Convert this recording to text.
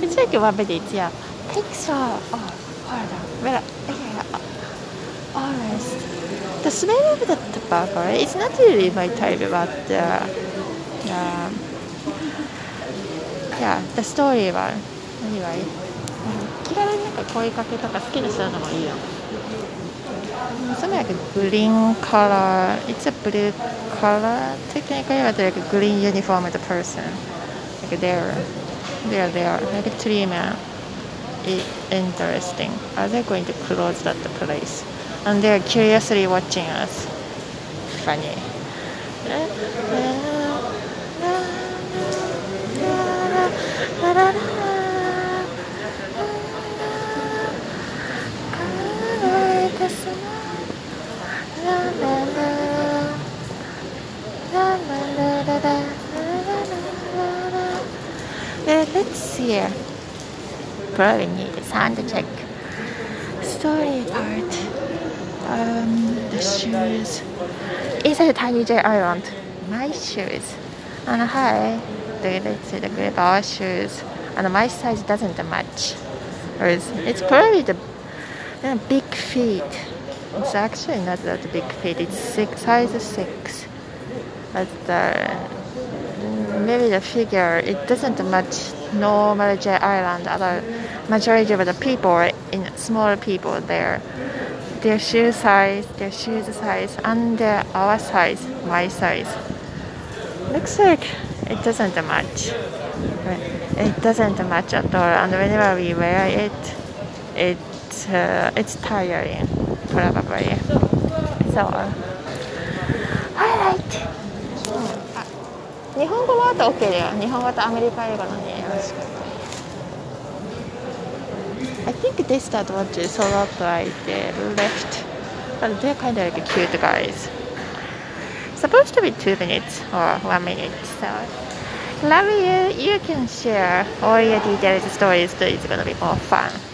It's like 1 minute, yeah. Thanks for hold on. Well, honest, the smell of the tobacco is not really my type, but yeah, the story one. Anyway, 気軽になんか声かけとか好きにするのもいいよ。Something like green color. It's a blue color. Technically, but like a green uniform with the person. Like there. Like a tree man. Interesting. Are they going to close that place? And they're curiously watching us. Funny. Let's see. Probably need a sound check. Story part. The shoes. Inside the Tiny J Island. My shoes. And hi. Let's see the grip. Our shoes. And my size doesn't match. It's probably the big feet. It's actually not that big feet. It's size 6. But maybe the figure, it doesn't match normal J Island. Other majority of the people, in smaller people there, their shoes size, and our size, my size. Looks like it doesn't match. It doesn't match at all. And whenever we wear it, it's tiring, probably. So, alright. 日本語はあと OK だよ。日本語とアメリカ英語のね。I think they start watching solo right there, left. But they're kind of like cute guys. Supposed to be 2 minutes or 1 minute. So, love you. You can share all your detailed stories. It's gonna be more fun.